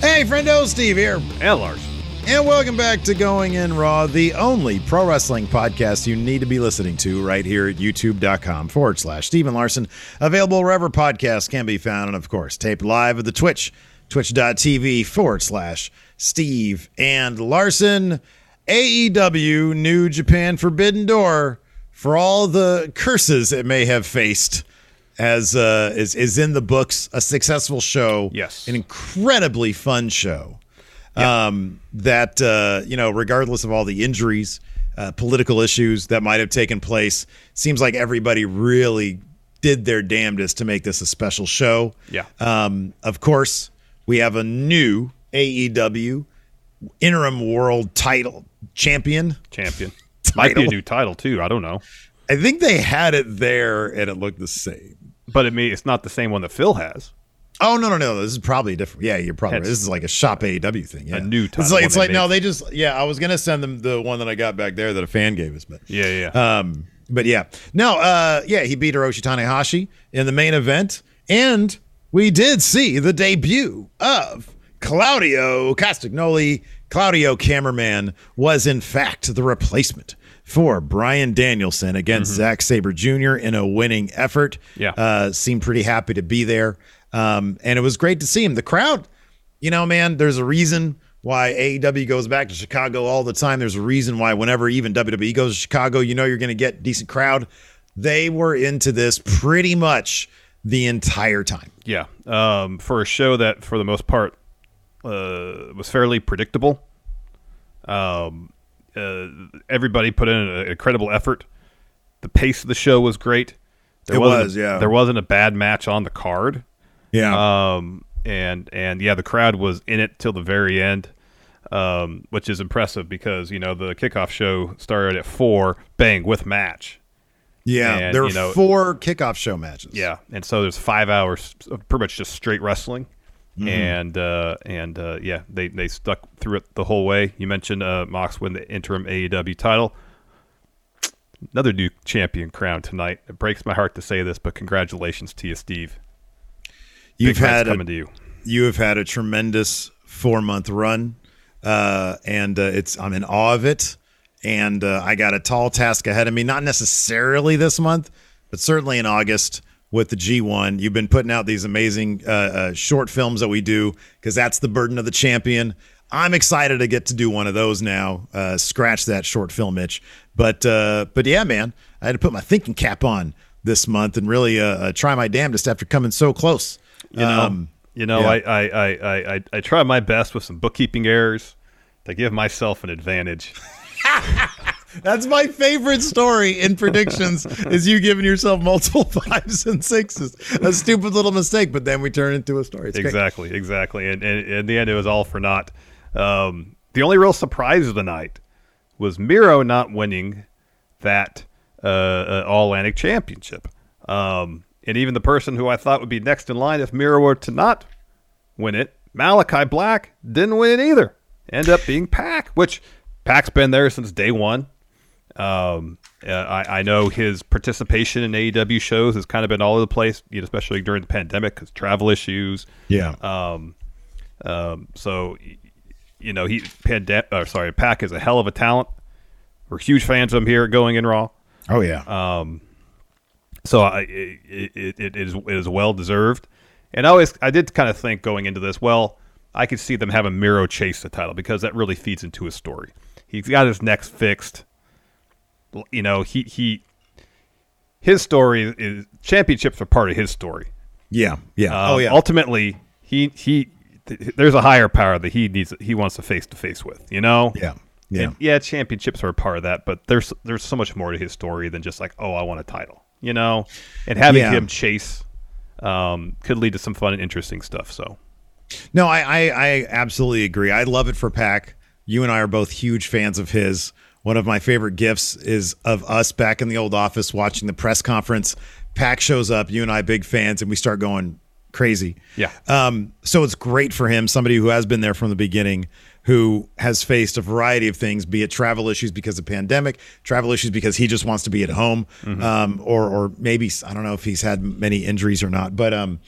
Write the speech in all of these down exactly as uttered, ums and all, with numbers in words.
Hey, friendo, Steve here. And Lars. And welcome back to Going In Raw, the only pro wrestling podcast you need to be listening to right here at youtube.com forward slash Steven Larson. Available wherever podcasts can be found. And, of course, taped live at the Twitch, twitch.tv forward slash Steve and Larson. A E W New Japan Forbidden Door, for all the curses it may have faced, as uh, is is in the books. A successful show, yes, an incredibly fun show. Yeah. Um, that uh, you know, regardless of all the injuries, uh, political issues that might have taken place, seems like everybody really did their damnedest to make this a special show. Yeah. Um, of course, we have a new A E W interim world title champion. Champion title. Might be a new title too. I don't know. I think they had it there and it looked the same. But I mean, it's not the same one that Phil has. Oh no no no! This is probably different. Yeah, you're probably. That's, this is like a shop A E W thing. Yeah, a new title. It's like it's like no, they just yeah. I was gonna send them the one that I got back there that a fan gave us, but yeah yeah. Um, but yeah, no, uh, yeah, he beat Hiroshi Tanahashi in the main event, and we did see the debut of Claudio Castagnoli. Claudio Cameraman was in fact the replacement for Brian Danielson against mm-hmm. Zack Sabre Junior in a winning effort. Yeah. Uh, seemed pretty happy to be there. Um, and it was great to see him. The crowd, you know, man, there's a reason why A E W goes back to Chicago all the time. There's a reason why whenever even W W E goes to Chicago, you know you're going to get a decent crowd. They were into this pretty much the entire time. Yeah. Um, for a show that, for the most part, uh, was fairly predictable. Um, Uh, everybody put in an incredible effort. The pace of the show was great. There it was, yeah. There wasn't a bad match on the card. Yeah. Um, and, and yeah, the crowd was in it till the very end, um, which is impressive because, you know, the kickoff show started at four, bang, with match. Yeah, and, there were you know, four kickoff show matches. Yeah, and so there's five hours of pretty much just straight wrestling. Mm-hmm. And uh, and uh, yeah, they, they stuck through it the whole way. You mentioned uh, Mox win the interim A E W title. Another new champion crown tonight. It breaks my heart to say this, but congratulations to you, Steve. You've had coming a, to you. You have had a tremendous four month run, uh, and uh, it's I'm in awe of it. And uh, I got a tall task ahead of me. Not necessarily this month, but certainly in August. With the G one, you've been putting out these amazing uh, uh, short films that we do because that's the burden of the champion. I'm excited to get to do one of those now. Uh, scratch that short film itch. But, uh, but yeah, man, I had to put my thinking cap on this month and really uh, try my damnedest after coming so close. You know, um, you know, yeah. I, I, I, I, I try my best with some bookkeeping errors to give myself an advantage. That's my favorite story in predictions is you giving yourself multiple fives and sixes. A stupid little mistake, but then we turn into a story. It's exactly, great. exactly. And, and, and in the end, it was all for naught. Um, the only real surprise of the night was Miro not winning that uh, uh, All-Atlantic Championship. Um, and even the person who I thought would be next in line if Miro were to not win it, Malakai Black, didn't win it either. End up being Pac, which Pac's been there since day one. Um, I, I know his participation in A E W shows has kind of been all over the place, you know, especially during the pandemic because travel issues. Yeah. Um, um, so, you know, he pandem- or sorry, Pac is a hell of a talent. We're huge fans of him here at Going In Raw. Oh yeah. Um, so I, it, it, it is it is well deserved, and I always I did kind of think going into this, well, I could see them having Miro chase the title because that really feeds into his story. He's got his neck fixed. You know, he, he his story is championships are part of his story. Yeah, yeah. Uh, oh, yeah. Ultimately, he he th- there's a higher power that he needs. He wants to face to face with. You know. Yeah, yeah, and, yeah. Championships are a part of that, but there's there's so much more to his story than just like, oh, I want a title. You know, and having yeah. him chase um, could lead to some fun and interesting stuff. So, no, I, I I absolutely agree. I love it for Pac. You and I are both huge fans of his. One of my favorite gifs is of us back in the old office watching the press conference. Pac shows up, you and I big fans, and we start going crazy. Yeah. Um, so it's great for him, somebody who has been there from the beginning, who has faced a variety of things, be it travel issues because of pandemic, travel issues because he just wants to be at home, mm-hmm. um, or or maybe, I don't know if he's had many injuries or not, but um,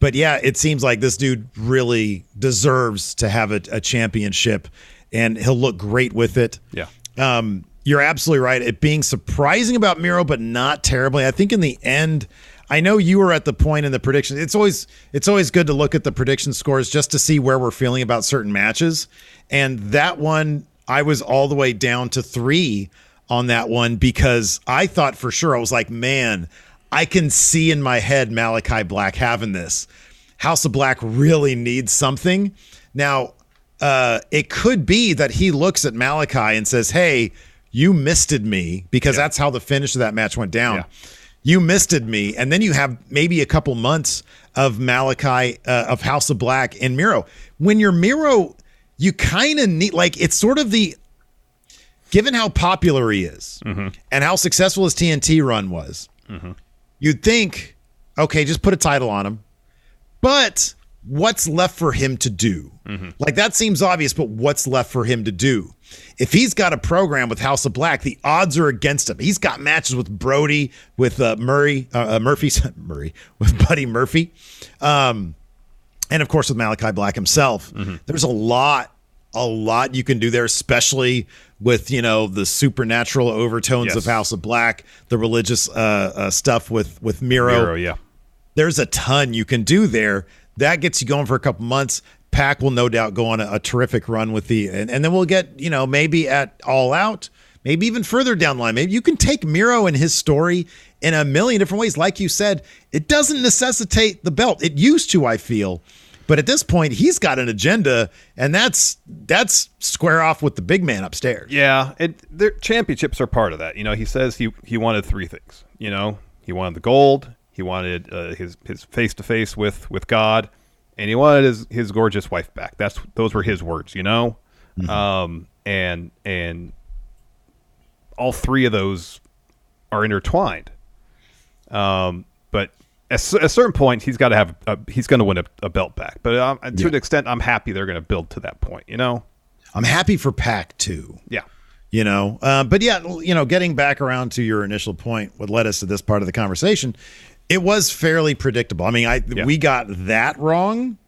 but yeah, it seems like this dude really deserves to have a, a championship, and he'll look great with it. Yeah. Um, you're absolutely right. It being surprising about Miro, but not terribly. I think in the end, I know you were at the point in the prediction. It's always it's always good to look at the prediction scores just to see where we're feeling about certain matches. And that one, I was all the way down to three on that one because I thought for sure, I was like, man, I can see in my head Malakai Black having this. House of Black really needs something. Now, Uh, it could be that he looks at Malakai and says, hey, you misted me, because yeah. that's how the finish of that match went down. Yeah. You misted me. And then you have maybe a couple months of Malakai, uh, of House of Black and Miro. When you're Miro, you kind of need, like, it's sort of the, given how popular he is mm-hmm. and how successful his T N T run was, mm-hmm. you'd think, okay, just put a title on him. But what's left for him to do? Mm-hmm. Like, that seems obvious, but what's left for him to do? If he's got a program with House of Black, the odds are against him. He's got matches with Brody, with uh, Murray, uh, uh, Murphy's Murray, with Buddy Murphy, um, and of course with Malakai Black himself. Mm-hmm. There's a lot, a lot you can do there, especially with, you know, the supernatural overtones yes. of House of Black, the religious uh, uh, stuff with with Miro. Miro, yeah. There's a ton you can do there. That gets you going for a couple months. Pac will no doubt go on a, a terrific run with the, and, and then we'll get, you know, maybe at All Out, maybe even further down the line. Maybe you can take Miro and his story in a million different ways. Like you said, it doesn't necessitate the belt. It used to, I feel. But at this point, he's got an agenda, and that's that's square off with the big man upstairs. Yeah, it, their championships are part of that. You know, he says he, he wanted three things. You know, he wanted the gold. He wanted uh, his his face to face with with God, and he wanted his, his gorgeous wife back. That's those were his words, you know. Mm-hmm. Um, and and all three of those are intertwined. Um, but at, at a certain point, he's got to have a, he's going to win a, a belt back. But um, to yeah. an extent, I'm happy they're going to build to that point, you know. I'm happy for Pac too. Yeah. You know, uh, but yeah, you know, getting back around to your initial point, what led us to this part of the conversation. It was fairly predictable. I mean, I yeah. we got that wrong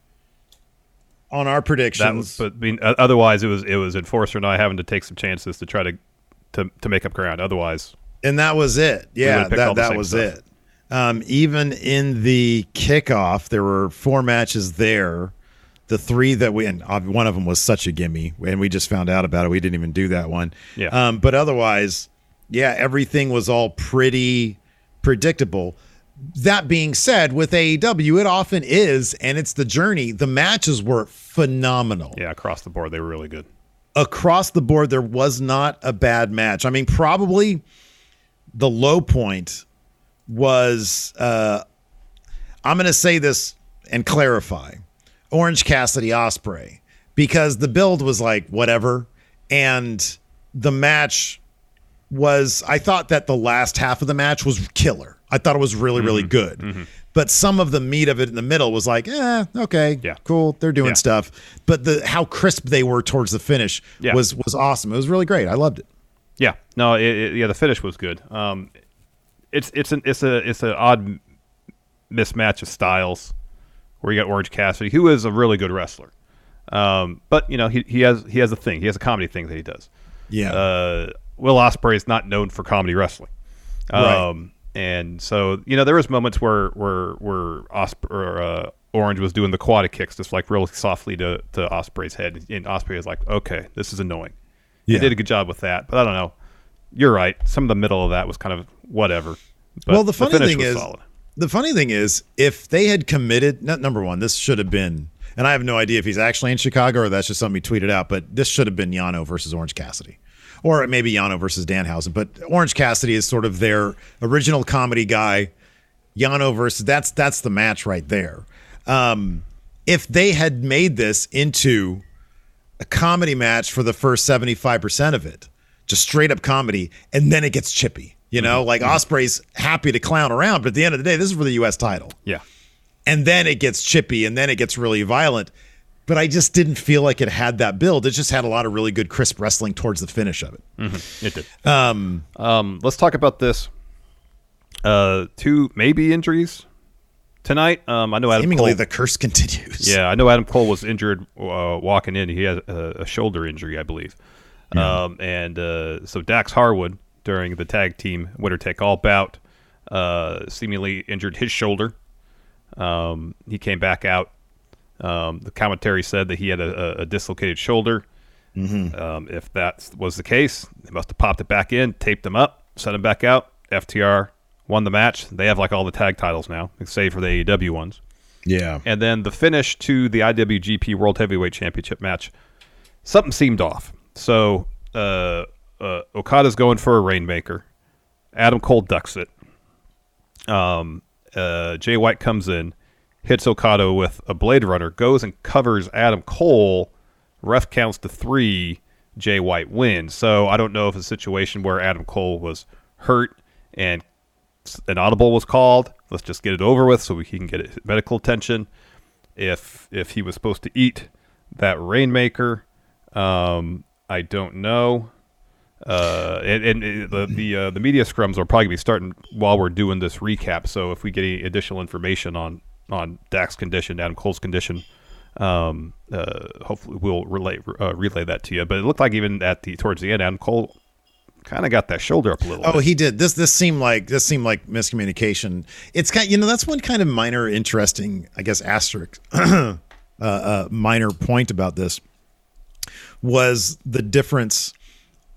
on our predictions. Was, but I mean, otherwise, it was it was Enforcer and I having to take some chances to try to to, to make up ground. Otherwise, and that was it. Yeah, that that was stuff. it. Um, even in the kickoff, there were four matches there the three that we, and one of them was such a gimme, and we just found out about it. We didn't even do that one. Yeah. Um, but otherwise, yeah, everything was all pretty predictable. That being said, with A E W, it often is, and it's the journey. The matches were phenomenal. Yeah, across the board, they were really good. Across the board, there was not a bad match. I mean, probably the low point was, uh, I'm going to say this and clarify, Orange Cassidy Ospreay, because the build was like whatever, and the match was, I thought that the last half of the match was killer. I thought it was really, really mm-hmm. good. Mm-hmm. But some of the meat of it in the middle was like, eh, okay, yeah. cool. They're doing yeah. stuff. But the how crisp they were towards the finish yeah. was was awesome. It was really great. I loved it. Yeah. No, it, it, yeah, the finish was good. Um, it's it's an it's a it's an odd mismatch of styles where you got Orange Cassidy, who is a really good wrestler. Um, but you know, he he has he has a thing. He has a comedy thing that he does. Yeah. Uh, Will Ospreay is not known for comedy wrestling. Um right. And so, you know, there was moments where where where Osp- or, uh, Orange was doing the quad kicks just like real softly to, to Ospreay's head, and Ospreay was like, "Okay, this is annoying." Yeah. He did a good job with that, but I don't know. You're right. Some of the middle of that was kind of whatever. But well, the funny the finish thing was is, solid. the funny thing is, if they had committed, not number one, this should have been. And I have no idea if he's actually in Chicago or that's just something he tweeted out. But this should have been Yano versus Orange Cassidy. Or maybe Yano versus Danhausen, but Orange Cassidy is sort of their original comedy guy. Yano versus that's that's the match right there. Um, if they had made this into a comedy match for the first seventy-five percent of it, just straight up comedy, and then it gets chippy, you know, mm-hmm. like yeah. Ospreay's happy to clown around, but at the end of the day, this is for the U S title. Yeah, and then it gets chippy, and then it gets really violent. But I just didn't feel like it had that build. It just had a lot of really good crisp wrestling towards the finish of it. Mm-hmm. It did. Um, um, let's talk about this. Uh, two maybe injuries tonight. Um, I know Adam seemingly Cole, the curse continues. Yeah, I know Adam Cole was injured uh, walking in. He had a, a shoulder injury, I believe. Yeah. Um, and uh, so Dax Harwood during the tag team winner take all bout uh, seemingly injured his shoulder. Um, he came back out. Um, the commentary said that he had a, a dislocated shoulder. Mm-hmm. Um, if that was the case, they must have popped it back in, taped him up, sent him back out. F T R won the match. They have like all the tag titles now, save for the A E W ones. Yeah. And then the finish to the I W G P World Heavyweight Championship match, something seemed off. So uh, uh, Okada's going for a Rainmaker. Adam Cole ducks it. Um, uh, Jay White comes in. Hits Okada with a Blade Runner, goes and covers Adam Cole. Ref counts to three. Jay White wins. So I don't know if it's a situation where Adam Cole was hurt and an audible was called. Let's just get it over with so he can get medical attention. If if he was supposed to eat that Rainmaker, um, I don't know. Uh, and, and, and the the, uh, the media scrums are probably going to be starting while we're doing this recap. So if we get any additional information on on Dax's condition, Adam Cole's condition. Um, uh, hopefully we'll relay, uh, relay that to you. But it looked like even at the towards the end, Adam Cole kind of got that shoulder up a little. Oh, bit. He did. This this seemed like this seemed like miscommunication. It's kind, you know, that's one kind of minor, interesting, I guess, asterisk, uh, uh, minor point about this was the difference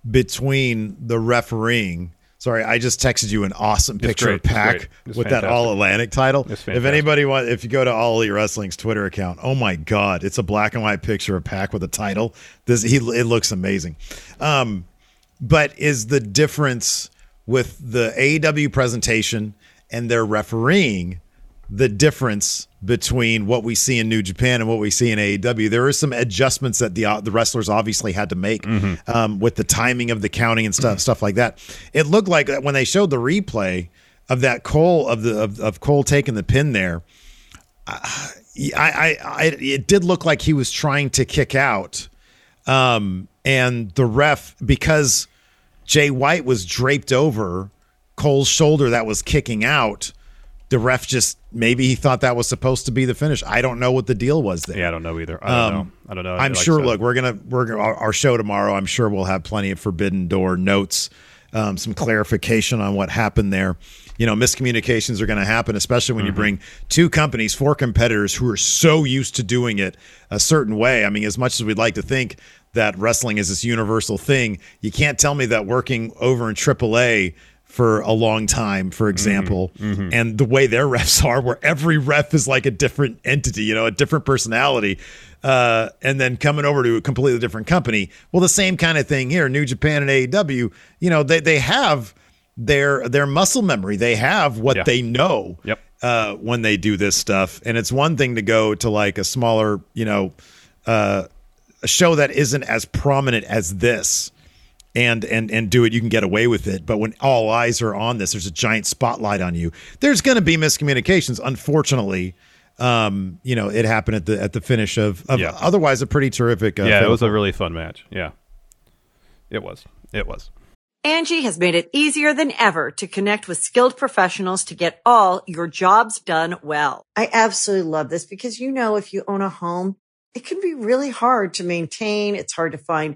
between the refereeing. Sorry, I just texted you an awesome picture of Pac with fantastic. That All Atlantic title. If anybody wants, if you go to All Elite Wrestling's Twitter account, oh my God, it's a black and white picture of Pac with a title. This he it looks amazing. Um, but is the difference with the A E W presentation and their refereeing the difference between what we see in New Japan and what we see in A E W? There is some adjustments that the uh, the wrestlers obviously had to make mm-hmm. um, with the timing of the counting and stuff, stuff like that. It looked like when they showed the replay of that Cole of the of, of Cole taking the pin there, I, I, I it did look like he was trying to kick out, um, and the ref, because Jay White was draped over Cole's shoulder that was kicking out. The ref just, maybe he thought that was supposed to be the finish. I don't know what the deal was there. Yeah, I don't know either. I don't um, know. I don't know. I'm like sure. So. Look, we're gonna we're gonna, our, our show tomorrow. I'm sure we'll have plenty of Forbidden Door notes um, some clarification on what happened there. You know, miscommunications are going to happen, especially when mm-hmm. you bring two companies, four competitors who are so used to doing it a certain way. I mean, as much as we'd like to think that wrestling is this universal thing, you can't tell me that working over in triple A for a long time, for example, mm-hmm. and the way their refs are, where every ref is like a different entity, you know, a different personality, uh, and then coming over to a completely different company. Well, the same kind of thing here, New Japan and A E W, you know, they they have their their muscle memory. They have what yeah. they know yep. uh, when they do this stuff. And it's one thing to go to like a smaller, you know, uh, a show that isn't as prominent as this. And and and do it. You can get away with it. But when all eyes are on this, there's a giant spotlight on you. There's going to be miscommunications. Unfortunately, um, you know, it happened at the at the finish of, of yeah. otherwise a pretty terrific. Uh, yeah, film. It was a really fun match. Yeah, it was. It was. Angie has made it easier than ever to connect with skilled professionals to get all your jobs done well. I absolutely love this because, you know, if you own a home, it can be really hard to maintain. It's hard to find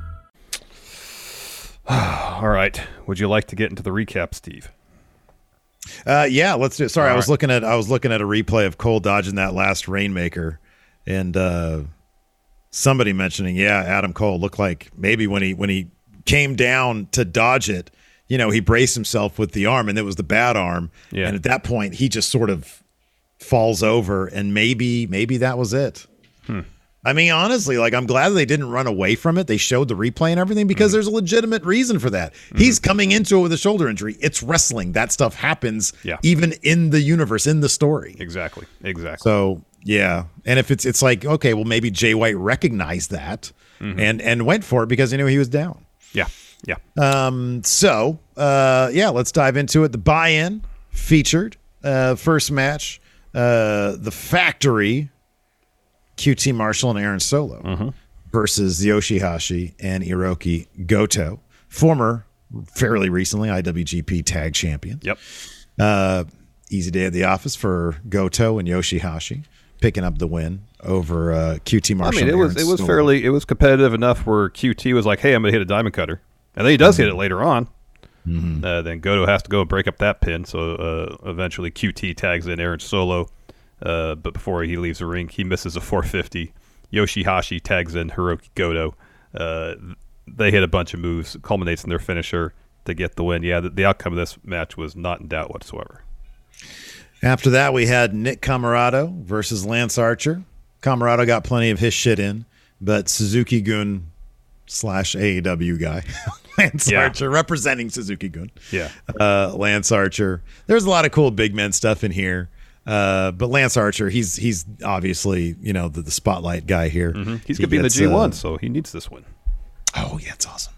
All right. Would you like to get into the recap, Steve? Uh, yeah, let's do it. Sorry, All I was right. looking at I was looking at a replay of Cole dodging that last Rainmaker, and uh, somebody mentioning, yeah, Adam Cole looked like maybe when he when he came down to dodge it, you know, he braced himself with the arm, and it was the bad arm. Yeah. And at that point, he just sort of falls over, and maybe maybe that was it. Hmm. I mean, honestly, like, I'm glad they didn't run away from it. They showed the replay and everything because mm-hmm. there's a legitimate reason for that. Mm-hmm. He's coming into it with a shoulder injury. It's wrestling. That stuff happens yeah. even in the universe, in the story. Exactly. Exactly. So, yeah. And if it's it's like, okay, well, maybe Jay White recognized that mm-hmm. and, and went for it because he knew he was down. Yeah. Yeah. Um. So, uh, yeah, let's dive into it. The buy-in featured uh, first match, uh, the Factory, Q T Marshall and Aaron Solo mm-hmm. versus Yoshihashi and Hirooki Goto, former, fairly recently, I W G P Tag Champion. Yep. Uh, easy day at the office for Goto and Yoshihashi, picking up the win over uh, Q T Marshall. I mean, it and was Aaron it was Solo. fairly it was competitive enough where Q T was like, "Hey, I'm gonna hit a diamond cutter," and then he does mm-hmm. hit it later on. Mm-hmm. Uh, then Goto has to go and break up that pin, so uh, eventually Q T tags in Aaron Solo. Uh, but before he leaves the ring, he misses a four fifty. Yoshihashi tags in Hirooki Goto. Uh, they hit a bunch of moves, culminates in their finisher to get the win. Yeah, the, the outcome of this match was not in doubt whatsoever. After that, we had Nick Comoroto versus Lance Archer. Comoroto got plenty of his shit in, but Suzuki-gun slash A E W guy, Lance yeah. Archer, representing Suzuki-gun. Yeah. Uh, Lance Archer. There's a lot of cool big men stuff in here. Uh, but Lance Archer, he's he's obviously, you know, the, the spotlight guy here. Mm-hmm. He's he gonna be gets, in the G one, uh, so he needs this one. Oh yeah, it's awesome.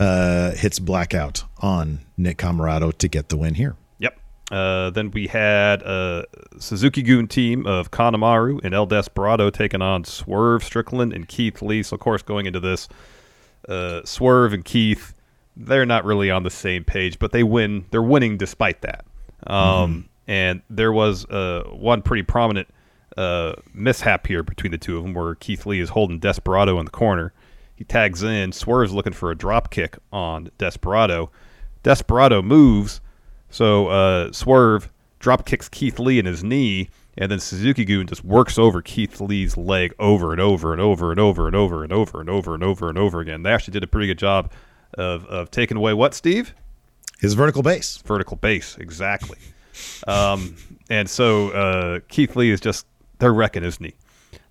Uh, hits blackout on Nick Comoroto to get the win here. Yep. Uh, then we had a Suzuki-gun team of Kanemaru and El Desperado taking on Swerve Strickland and Keith Lee. So of course, going into this, uh, Swerve and Keith they're not really on the same page, but they win. They're winning despite that. Um, mm-hmm. And there was uh, one pretty prominent uh, mishap here between the two of them, where Keith Lee is holding Desperado in the corner. He tags in. Swerve's looking for a drop kick on Desperado. Desperado moves, so uh, Swerve drop kicks Keith Lee in his knee, and then Suzuki-gun just works over Keith Lee's leg over and over and over and over and over and over and over and over and over again. They actually did a pretty good job of of taking away what, Steve? His vertical base. Vertical base, exactly. Um, and so uh, Keith Lee is just, they're wrecking his knee.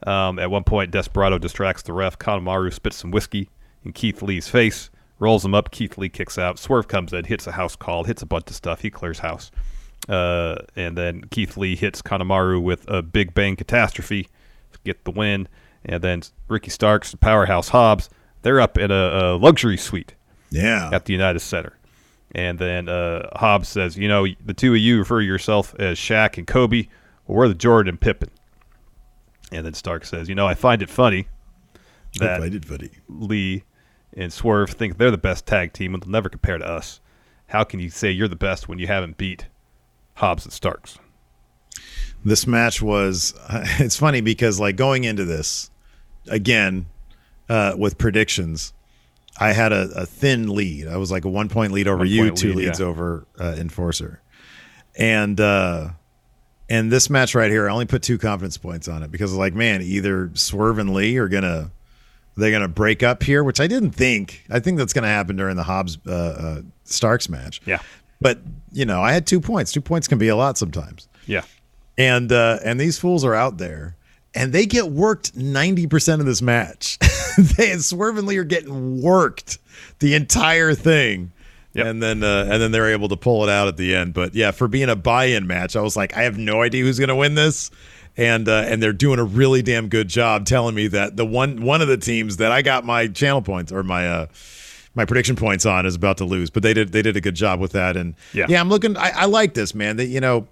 Um, at one point, Desperado distracts the ref. Kanemaru spits some whiskey in Keith Lee's face, rolls him up. Keith Lee kicks out. Swerve comes in, hits a house call, hits a bunch of stuff. He clears house. Uh, and then Keith Lee hits Kanemaru with a big bang catastrophe to get the win. And then Ricky Starks, Powerhouse Hobbs, they're up in a, a luxury suite yeah. at the United Center. And then uh, Hobbs says, you know, the two of you refer to yourself as Shaq and Kobe. Well, we're the Jordan and Pippen. And then Stark says, you know, I find it funny that it funny. Lee and Swerve think they're the best tag team and they'll never compare to us. How can you say you're the best when you haven't beat Hobbs and Starks? This match was, uh, it's funny because, like, going into this, again, uh, with predictions, I had a, a thin lead. I was like a one-point lead over one you, two lead, leads yeah. over uh, Enforcer. And uh, and this match right here, I only put two confidence points on it because, like, man, either Swerve and Lee are going to they're gonna break up here, which I didn't think. I think that's going to happen during the Hobbs-Starks uh, uh, match. Yeah. But, you know, I had two points. Two points can be a lot sometimes. Yeah. And uh, and these fools are out there, and they get worked ninety percent of this match. They and Swerve and Lee are getting worked the entire thing. Yep. And then uh, and then they're able to pull it out at the end. But, yeah, for being a buy-in match, I was like, I have no idea who's going to win this. And uh, and they're doing a really damn good job telling me that the one one of the teams that I got my channel points or my uh, my prediction points on is about to lose. But they did they did a good job with that. And, yeah, yeah I'm looking – I like this, man. That, you know,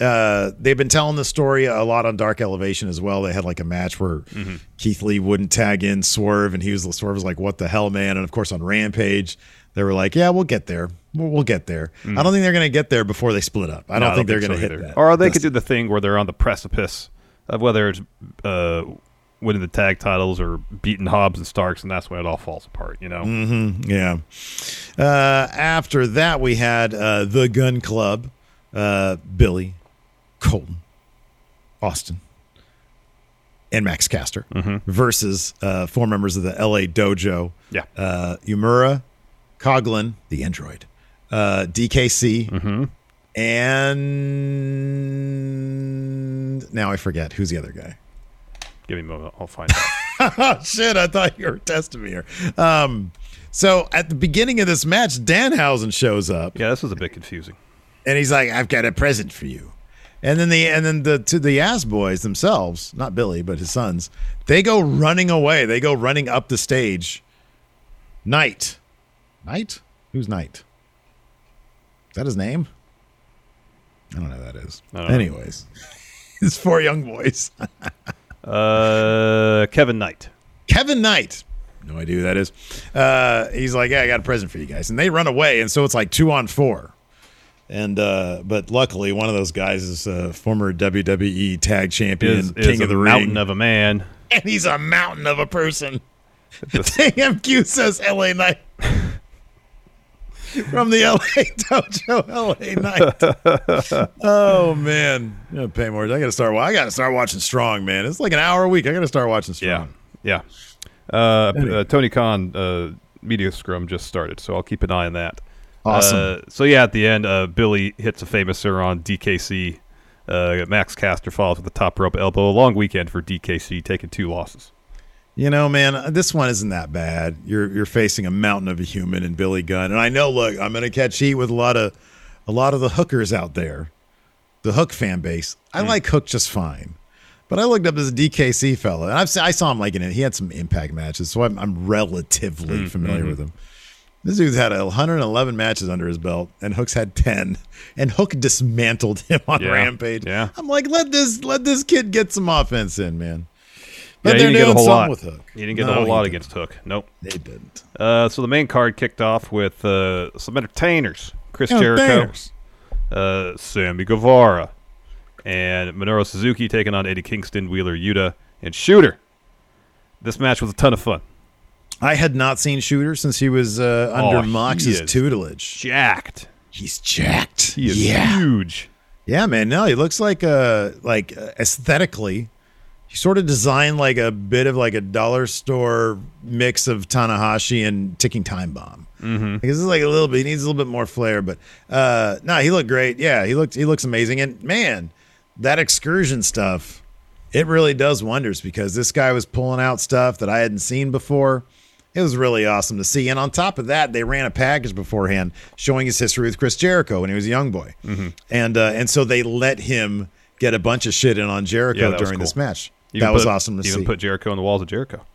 uh, they've been telling the story a lot on Dark Elevation as well. They had, like, a match where mm-hmm. Keith Lee wouldn't tag in Swerve, and he was Swerve was like, what the hell, man? And, of course, on Rampage – they were like, yeah, we'll get there. We'll, we'll get there. Mm. I don't think they're going to get there before they split up. I don't no, think they're going to so hit either. that. Or they That's could do the thing where they're on the precipice of whether it's uh, winning the tag titles or beating Hobbs and Starks, and that's when it all falls apart, you know? Mm-hmm. Yeah. Uh, after that, we had uh, the Gun Club, uh, Billy, Colton, Austin, and Max Caster mm-hmm. versus uh, four members of the L A Dojo, yeah, uh, Umura, Coughlin, the android, uh, D K C, mm-hmm. and now I forget. Who's the other guy? Give me a moment. I'll find out. Shit, I thought you were testing me here. Um, so at the beginning of this match, Danhausen shows up. Yeah, this was a bit confusing. And he's like, I've got a present for you. And then the and then the to the ass boys themselves, not Billy, but his sons, they go running away. They go running up the stage. Knight. Knight? Who's Knight? Is that his name? I don't know who that is. Anyways, it's four young boys. uh, Kevin Knight. Kevin Knight. No idea who that is. Uh, he's like, yeah, I got a present for you guys. And they run away, and so it's like two on four. And uh, but luckily, one of those guys is a former W W E tag champion, is, King is of the Ring. He's a mountain of a man. And he's a mountain of a person. T M Q says L A Knight. From the L A Dojo, L A Night. Oh man, I'm gonna pay more. I gotta start. I gotta start watching Strong, man. It's like an hour a week. I gotta start watching Strong. Yeah, yeah. Uh, anyway. uh, Tony Khan uh, media scrum just started, so I'll keep an eye on that. Awesome. Uh, so yeah, at the end, uh, Billy hits a famouser on D K C. Uh, Max Caster falls with the top rope elbow. A long weekend for D K C, taking two losses. You know, man, this one isn't that bad. You're you're facing a mountain of a human in Billy Gunn, and I know. Look, I'm gonna catch heat with a lot of a lot of the hookers out there, the Hook fan base. I mm. like Hook just fine, but I looked up this D K C fella, and I've I saw him like in it. He had some Impact matches, so I'm I'm relatively mm, familiar mm-hmm. with him. This dude's had one hundred eleven matches under his belt, and Hook's had ten, and Hook dismantled him on yeah. Rampage. Yeah, I'm like, let this let this kid get some offense in, man. But yeah, they're doing something lot. with Hook. You didn't get no, a whole lot didn't. against Hook. Nope. They didn't. Uh, so the main card kicked off with uh, some entertainers. Chris yeah, Jericho, uh, Sammy Guevara, and Minoru Suzuki taking on Eddie Kingston, Wheeler Yuta, and Shooter. This match was a ton of fun. I had not seen Shooter since he was uh, under oh, Mox's tutelage. Jacked. He's jacked. He is yeah. huge. Yeah, man. No, he looks like uh like uh, aesthetically, he sort of designed like a bit of like a dollar store mix of Tanahashi and Ticking Time Bomb. Mm-hmm. Because it's like a little bit. He needs a little bit more flair, but uh, no, he looked great. Yeah, he looked he looks amazing. And man, that excursion stuff, it really does wonders because this guy was pulling out stuff that I hadn't seen before. It was really awesome to see. And on top of that, they ran a package beforehand showing his history with Chris Jericho when he was a young boy. Mm-hmm. And uh, and so they let him get a bunch of shit in on Jericho yeah, during cool. this match. You that was put, awesome to see. He even put Jericho on the walls of Jericho.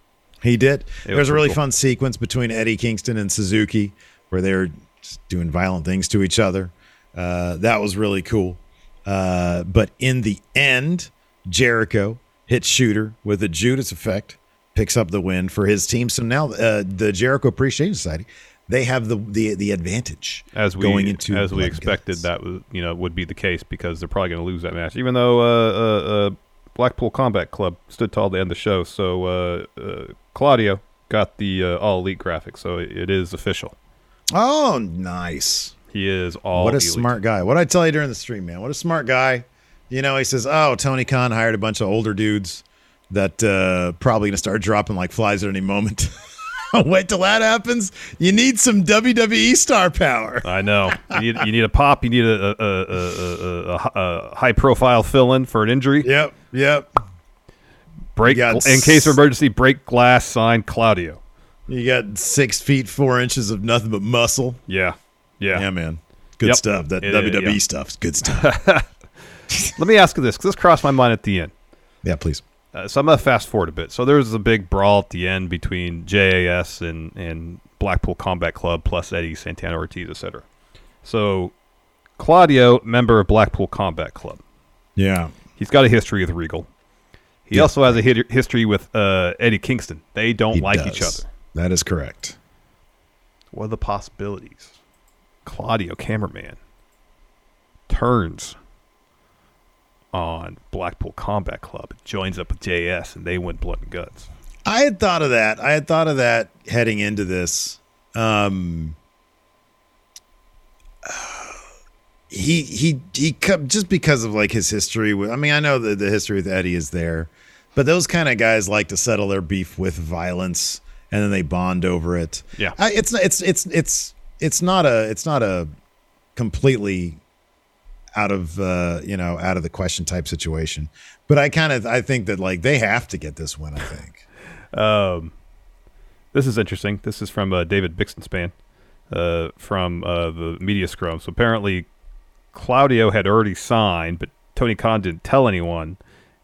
He did. It there was, was a really cool. fun sequence between Eddie Kingston and Suzuki where they were just doing violent things to each other. Uh, that was really cool. Uh, but in the end, Jericho hits Shooter with a Judas effect. Picks up the win for his team. So now uh, the Jericho Appreciation Society, they have the the, the advantage as we, going into as we expected. Guns. That was, you know, would be the case because they're probably going to lose that match. Even though uh, uh, uh, Blackpool Combat Club stood tall to end the show, so uh, uh, Claudio got the uh, All Elite graphic, so it, it is official. Oh, nice! He is all. What a elite. smart guy! What did I tell you during the stream, man? What a smart guy! You know, he says, "Oh, Tony Khan hired a bunch of older dudes." That uh, probably going to start dropping like flies at any moment. Wait till that happens. You need some W W E star power. I know. You need, you need a pop. You need a, a, a, a, a high-profile fill-in for an injury. Yep, yep. Break in s- case of emergency, break glass, sign Claudio. You got six feet, four inches of nothing but muscle. Yeah, yeah. Yeah, man. Good yep. stuff. That it, W W E it, yeah. stuff's good stuff. Let me ask you this, because this crossed my mind at the end. Yeah, please. Uh, so I'm going to fast forward a bit. So there was a big brawl at the end between J A S and, and Blackpool Combat Club plus Eddie, Santana Ortiz, et cetera. So Claudio, member of Blackpool Combat Club. Yeah. He's got a history with Regal. He yeah. also has a hit- history with uh, Eddie Kingston. They don't he like does. each other. That is correct. What are the possibilities? Claudio Cameraman turns on Blackpool Combat Club, joins up with J S, and they win blood and guts. I had thought of that. I had thought of that heading into this. Um, he he he just because of like his history with. I mean, I know that the history with Eddie is there, but those kind of guys like to settle their beef with violence, and then they bond over it. Yeah, I, it's it's it's it's it's not a it's not a completely. out of, uh, you know, out of the question type situation. But I kind of, I think that like they have to get this win, I think. um, this is interesting. This is from uh, David Bixenspan uh, from uh, the media scrum. So apparently Claudio had already signed, but Tony Khan didn't tell anyone.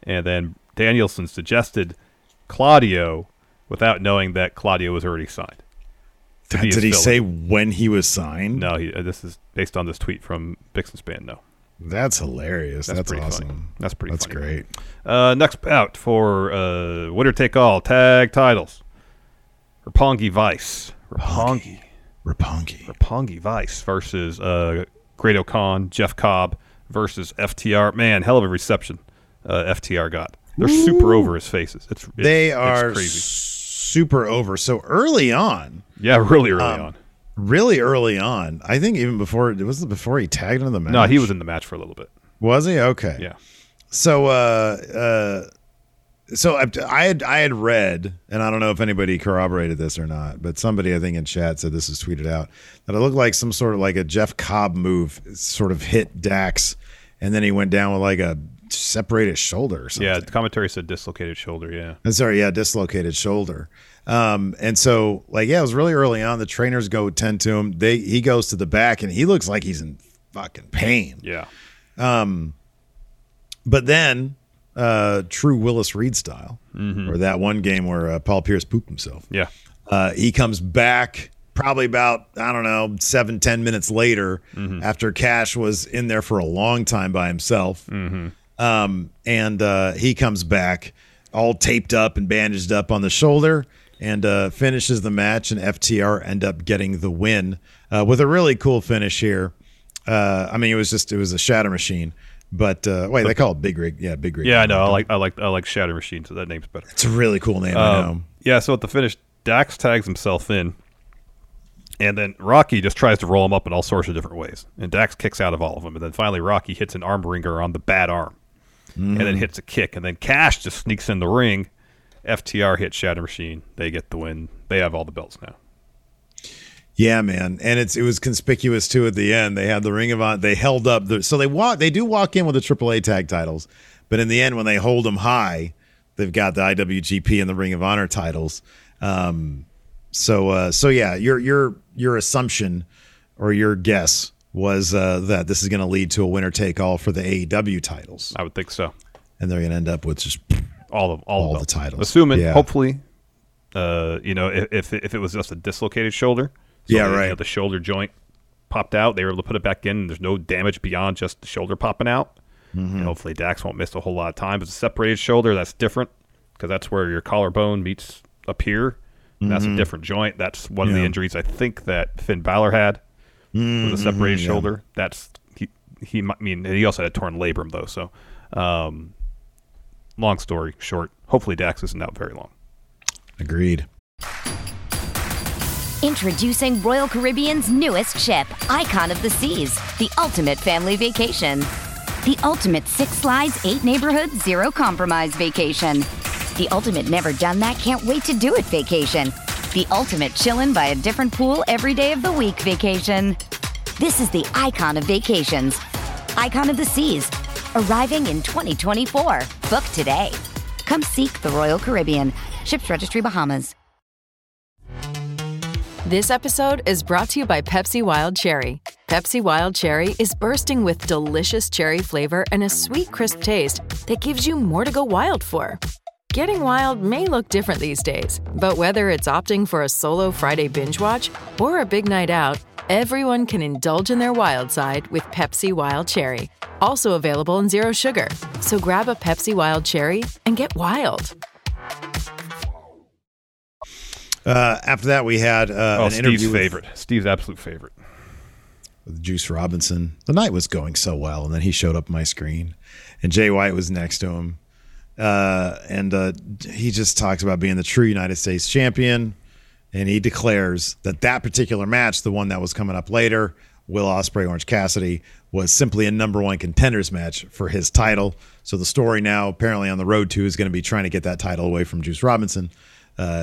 And then Danielson suggested Claudio without knowing that Claudio was already signed. Did he filler. say when he was signed? No, he, uh, this is based on this tweet from Bixenspan. No. That's hilarious. That's, That's pretty awesome. Funny. That's pretty That's funny. great. Uh, next out for uh, winner take all tag titles. Roppongi Vice. Roppongi. Roppongi. Roppongi Vice versus uh, Great O'Khan, Jeff Cobb versus F T R. Man, hell of a reception uh, F T R got. They're Ooh. super over his faces. It's, it's They are it's crazy. super over. So early on. Yeah, really early um, on. Really early on, I think even before it was before he tagged into the match. No, he was in the match for a little bit. Was he? Okay. Yeah. So, uh, uh, so I, I had I had read, and I don't know if anybody corroborated this or not, but somebody I think in chat said this was tweeted out that it looked like some sort of like a Jeff Cobb move, sort of hit Dax, and then he went down with like a separated shoulder or something. Yeah, the commentary said dislocated shoulder. Yeah. I'm sorry. Yeah, dislocated shoulder. Um, and so like, yeah, it was really early on. The trainers go tend to him. They, he goes to the back and he looks like he's in fucking pain. Yeah. Um, but then, uh, true Willis Reed style mm-hmm. or that one game where uh, Paul Pierce pooped himself. Yeah. Uh, he comes back probably about, I don't know, seven, ten minutes later mm-hmm. after Cash was in there for a long time by himself. Mm-hmm. Um, and, uh, he comes back. all taped up and bandaged up on the shoulder, and uh, finishes the match, and F T R end up getting the win uh, with a really cool finish here. Uh, I mean, it was just it was a shatter machine. But uh, wait, they call it Big Rig. Yeah, Big Rig. Yeah, I know. I like I like I like Shatter Machine, so that name's better. It's a really cool name. Um, I know. Yeah. So at the finish, Dax tags himself in, and then Rocky just tries to roll him up in all sorts of different ways, and Dax kicks out of all of them, and then finally Rocky hits an arm wringer on the bad arm, mm. and then hits a kick, and then Cash just sneaks in the ring. F T R hits Shatter Machine. They get the win. They have all the belts now. Yeah, man, and it's it was conspicuous too at the end. They had the Ring of Honor. They held up the so they walk. They do walk in with the triple A tag titles, but in the end, when they hold them high, they've got the I W G P and the Ring of Honor titles. Um, so, uh, so yeah, your your your assumption or your guess was uh, that this is going to lead to a winner take all for the A E W titles. I would think so, and they're going to end up with just all of all, all of the titles. Assuming, yeah. hopefully, uh, you know, if if it was just a dislocated shoulder. So yeah, they, right. You know, the shoulder joint popped out. They were able to put it back in. And there's no damage beyond just the shoulder popping out. Mm-hmm. And hopefully Dax won't miss a whole lot of time. But a separated shoulder, that's different because that's where your collarbone meets up here. Mm-hmm. That's a different joint. That's one yeah. of the injuries I think that Finn Balor had mm-hmm. was a separated yeah. shoulder. That's he. He. I mean, he also had a torn labrum though. So, um, long story short, hopefully Dax isn't out very long. Agreed. Introducing Royal Caribbean's newest ship, Icon of the Seas, the ultimate family vacation. The ultimate six slides, eight neighborhoods, zero compromise vacation. The ultimate never done that, can't wait to do it vacation. The ultimate chillin' by a different pool every day of the week vacation. This is the Icon of Vacations. Icon of the Seas, arriving in twenty twenty-four. Book today. Come seek the Royal Caribbean. Ships Registry, Bahamas. This episode is brought to you by Pepsi Wild Cherry. Pepsi Wild Cherry is bursting with delicious cherry flavor and a sweet, crisp taste that gives you more to go wild for. Getting wild may look different these days, but whether it's opting for a solo Friday binge watch or a big night out, everyone can indulge in their wild side with Pepsi Wild Cherry, also available in Zero Sugar. So grab a Pepsi Wild Cherry and get wild. Uh, after that, we had uh, oh, an interview. Steve's favorite. Steve's absolute favorite. With Juice Robinson. The night was going so well, and then he showed up on my screen, and Jay White was next to him. Uh, and uh, he just talks about being the true United States champion, and he declares that that particular match, the one that was coming up later, Will Ospreay, Orange Cassidy, was simply a number one contenders match for his title. So the story now, apparently on the road to, is going to be trying to get that title away from Juice Robinson.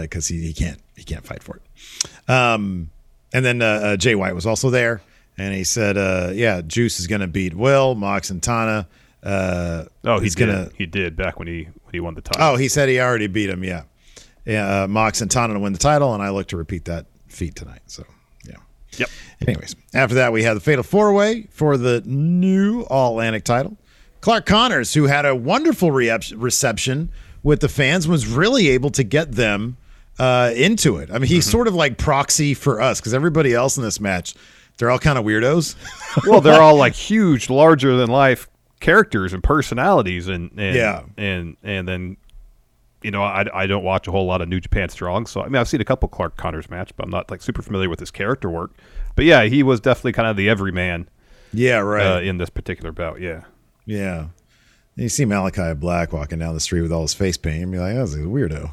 Because uh, he, he can't he can't fight for it, um, and then uh, uh, Jay White was also there, and he said, uh, "Yeah, Juice is going to beat Will, Mox, and Tana." Uh, oh, he's he gonna he did back when he when he won the title. Oh, he said he already beat him. Yeah, yeah, uh, Mox and Tana to win the title, and I look to repeat that feat tonight. So yeah, yep. Anyways, after that we had the Fatal Four Way for the new All Atlantic title. Clark Connors, who had a wonderful re- reception. With the fans, was really able to get them uh, into it. I mean, he's mm-hmm. sort of like proxy for us because everybody else in this match, they're all kind of weirdos. Well, they're all like huge, larger than life characters and personalities, and, and yeah, and and then you know, I, I don't watch a whole lot of New Japan Strong, so I mean, I've seen a couple Clark Connors match, but I'm not like super familiar with his character work. But yeah, he was definitely kind of the everyman. Yeah, right. Uh, in this particular bout, yeah, yeah. You see Malakai Black walking down the street with all his face paint. You'd be like, that was a weirdo.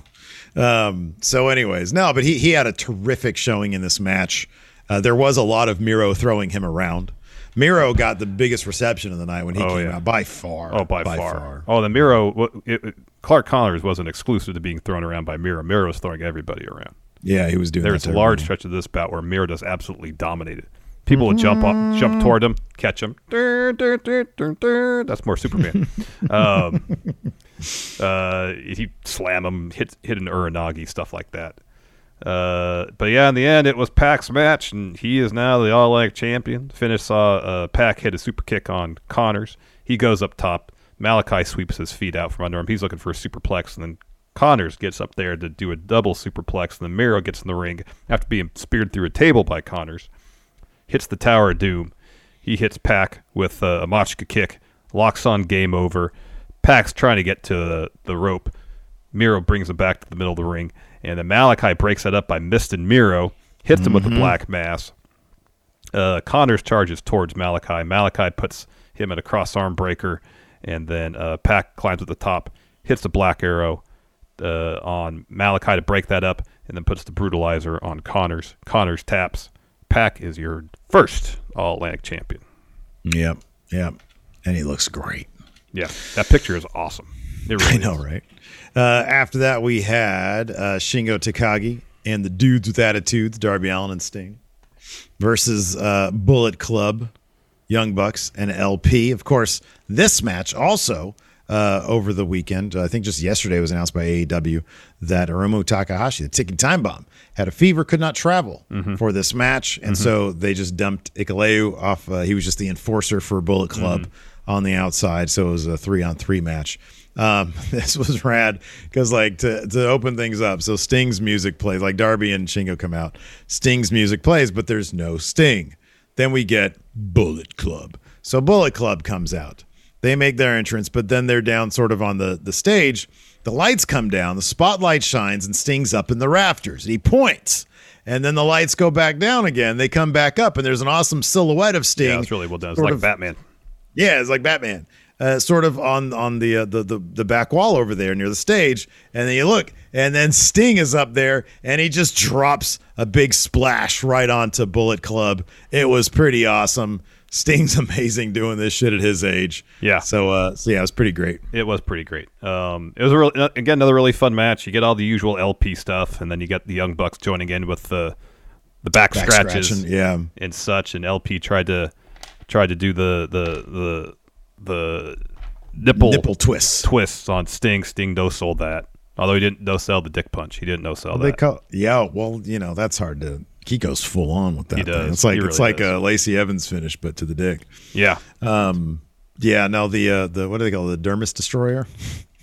Um, so anyways, no, but he he had a terrific showing in this match. Uh, there was a lot of Miro throwing him around. Miro got the biggest reception of the night when he oh, came yeah. out, by far. Oh, by, by far. far. Oh, the Miro, it, it, Clark Connors wasn't exclusive to being thrown around by Miro. Miro was throwing everybody around. Yeah, he was doing There's that. There's a large stretch of this bout where Miro just absolutely dominated. People would jump up, jump toward him, catch him. That's more Superman. um, uh, he'd slam him, hit hit an Uranagi, stuff like that. Uh, but yeah, in the end, it was Pac's match, and he is now the All-Atlantic champion. Finish saw uh, Pac hit a super kick on Connors. He goes up top. Malakai sweeps his feet out from under him. He's looking for a superplex, and then Connors gets up there to do a double superplex, and then Miro gets in the ring after being speared through a table by Connors. Hits the Tower of Doom. He hits Pac with uh, a Machka kick. Locks on game over. Pac's trying to get to the, the rope. Miro brings him back to the middle of the ring, and then Malakai breaks that up by misting Miro, hits mm-hmm. him with the black mass. Uh, Connors charges towards Malakai. Malakai puts him in a cross-arm breaker, and then uh, Pac climbs at the top, hits the black arrow uh, on Malakai to break that up, and then puts the brutalizer on Connors. Connors taps. Pac is your first All-Atlantic champion. Yep, yep. And he looks great. Yeah, that picture is awesome. It really I know, is. Right? Uh, after that, we had uh, Shingo Takagi and the Dudes with Attitudes, Darby Allin and Sting, versus uh, Bullet Club, Young Bucks, and L P. Of course, this match also uh, over the weekend, I think just yesterday, was announced by A E W that Hiromu Takahashi, the Ticking Time Bomb, had a fever, could not travel mm-hmm. for this match. And mm-hmm. so they just dumped Ikaleu off. Uh, he was just the enforcer for Bullet Club mm-hmm. on the outside. So it was a three on three match. Um, this was rad because, like, to, to open things up, so Sting's music plays, like Darby and Shingo come out, Sting's music plays, but there's no Sting. Then we get Bullet Club. So Bullet Club comes out. They make their entrance, but then they're down sort of on the, the stage. The lights come down, the spotlight shines, and Sting's up in the rafters. And he points, and then the lights go back down again. They come back up, and there's an awesome silhouette of Sting. Yeah, it's really well done. It's like of, Batman. Yeah, it's like Batman. Uh, sort of on on the, uh, the the the back wall over there near the stage, and then you look, and then Sting is up there, and he just drops a big splash right onto Bullet Club. It was pretty awesome. Sting's amazing doing this shit at his age. Yeah. So uh, so yeah, it was pretty great. It was pretty great. Um, it was a really, again, another really fun match. You get all the usual L P stuff, and then you get the Young Bucks joining in with the the back, back scratches, scratching, yeah, and such. And L P tried to tried to do the the the the nipple nipple twists twists on Sting. Sting no sold that, although he didn't no sell the dick punch. He didn't no sell well, that. They call, yeah, well, you know that's hard to. He goes full on with that. He does. Thing. It's like really it's like does. a Lacey Evans finish, but to the dick. Yeah. Um. Yeah. No. The uh, the what do they call it? The dermis destroyer?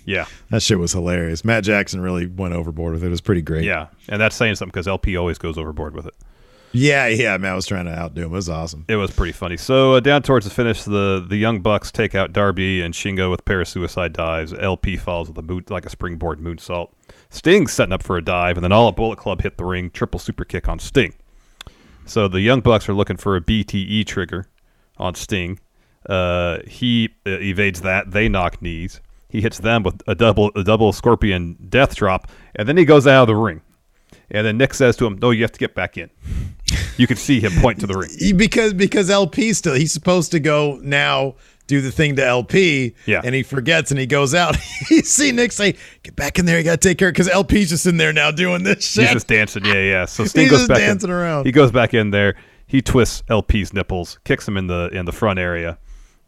Yeah. That shit was hilarious. Matt Jackson really went overboard with it. It was pretty great. Yeah. And that's saying something because L P always goes overboard with it. Yeah, yeah, man, I was trying to outdo him. It was awesome. It was pretty funny. So uh, down towards the finish, the the Young Bucks take out Darby and Shingo with a pair of suicide dives. L P falls with a boot like a springboard moonsault. Sting's setting up for a dive, and then all of Bullet Club hit the ring. Triple super kick on Sting. So the Young Bucks are looking for a B T E trigger on Sting. Uh, he uh, evades that. They knock knees. He hits them with a double a double scorpion death drop, and then he goes out of the ring. And then Nick says to him, "No, you have to get back in." You can see him point to the ring because because L P still he's supposed to go now do the thing to L P, yeah. And he forgets and he goes out. You see Nick say, "Get back in there, you got to take care," because L P's just in there now doing this shit. He's just dancing, yeah, yeah. So Sting he's goes just back dancing in. around. He goes back in there. He twists L P's nipples, kicks him in the in the front area.